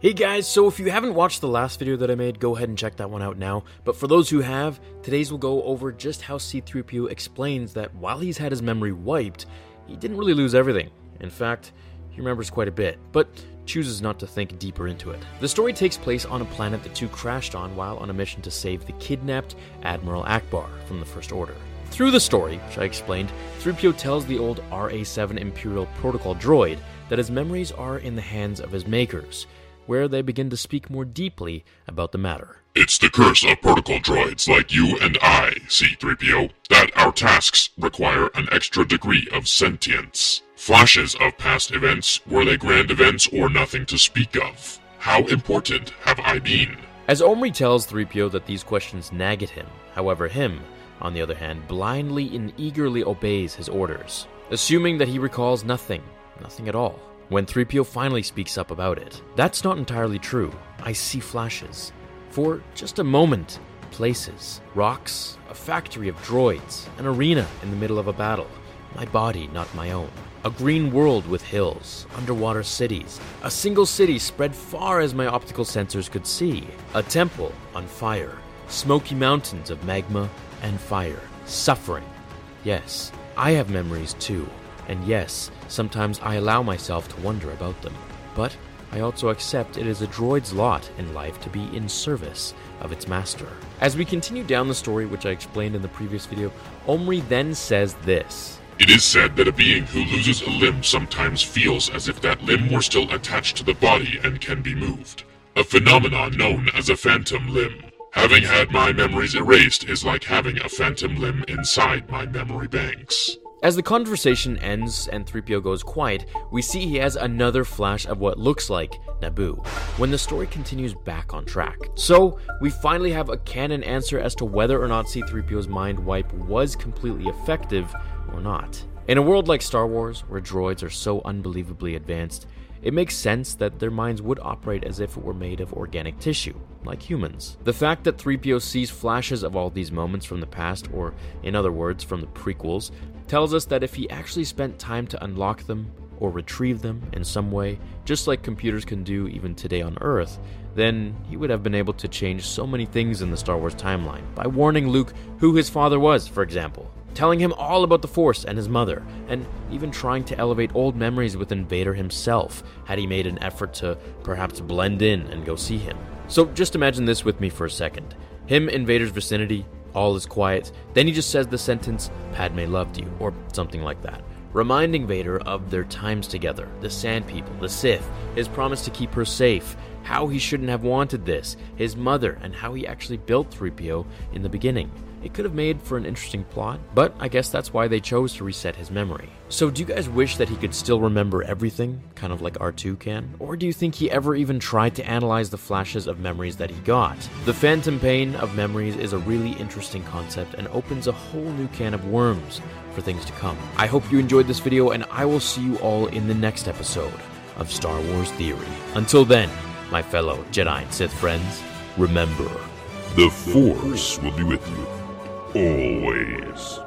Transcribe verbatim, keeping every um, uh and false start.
Hey guys, so if you haven't watched the last video that I made, go ahead and check that one out now. But for those who have, today's will go over just how C three P O explains that while he's had his memory wiped, he didn't really lose everything. In fact, he remembers quite a bit, but chooses not to think deeper into it. The story takes place on a planet the two crashed on while on a mission to save the kidnapped Admiral Akbar from the First Order. Through the story, which I explained, three P O tells the old R A seven Imperial Protocol droid that his memories are in the hands of his makers, where they begin to speak more deeply about the matter. It's the curse of protocol droids like you and I, C three P O, that our tasks require an extra degree of sentience. Flashes of past events, were they grand events or nothing to speak of? How important have I been? As Omri tells three P O that these questions nag at him, however him, on the other hand, blindly and eagerly obeys his orders, assuming that he recalls nothing, nothing at all. When three P O finally speaks up about it, that's not entirely true. I see flashes. For just a moment, places, rocks, a factory of droids, an arena in the middle of a battle, my body not my own, a green world with hills, underwater cities, a single city spread far as my optical sensors could see, a temple on fire, smoky mountains of magma and fire, suffering. Yes, I have memories too. And yes, sometimes I allow myself to wonder about them, but I also accept it is a droid's lot in life to be in service of its master. As we continue down the story, which I explained in the previous video, Omri then says this. It is said that a being who loses a limb sometimes feels as if that limb were still attached to the body and can be moved, a phenomenon known as a phantom limb. Having had my memories erased is like having a phantom limb inside my memory banks. As the conversation ends and three P O goes quiet, we see he has another flash of what looks like Naboo, when the story continues back on track. So, we finally have a canon answer as to whether or not C three P O's mind wipe was completely effective or not. In a world like Star Wars, where droids are so unbelievably advanced, it makes sense that their minds would operate as if it were made of organic tissue, like humans. The fact that three P O sees flashes of all these moments from the past, or in other words, from the prequels, tells us that if he actually spent time to unlock them, or retrieve them in some way, just like computers can do even today on Earth, then he would have been able to change so many things in the Star Wars timeline, by warning Luke who his father was, for example, telling him all about the Force and his mother, and even trying to elevate old memories within Vader himself, had he made an effort to perhaps blend in and go see him. So just imagine this with me for a second. Him in Vader's vicinity, all is quiet, then he just says the sentence, Padme loved you, or something like that, reminding Vader of their times together, the Sand People, the Sith, his promise to keep her safe, how he shouldn't have wanted this, his mother, and how he actually built three P O in the beginning. It could have made for an interesting plot, but I guess that's why they chose to reset his memory. So do you guys wish that he could still remember everything, kind of like R two can? Or do you think he ever even tried to analyze the flashes of memories that he got? The phantom pain of memories is a really interesting concept and opens a whole new can of worms for things to come. I hope you enjoyed this video, and I will see you all in the next episode of Star Wars Theory. Until then, my fellow Jedi and Sith friends, remember, the Force will be with you. Always.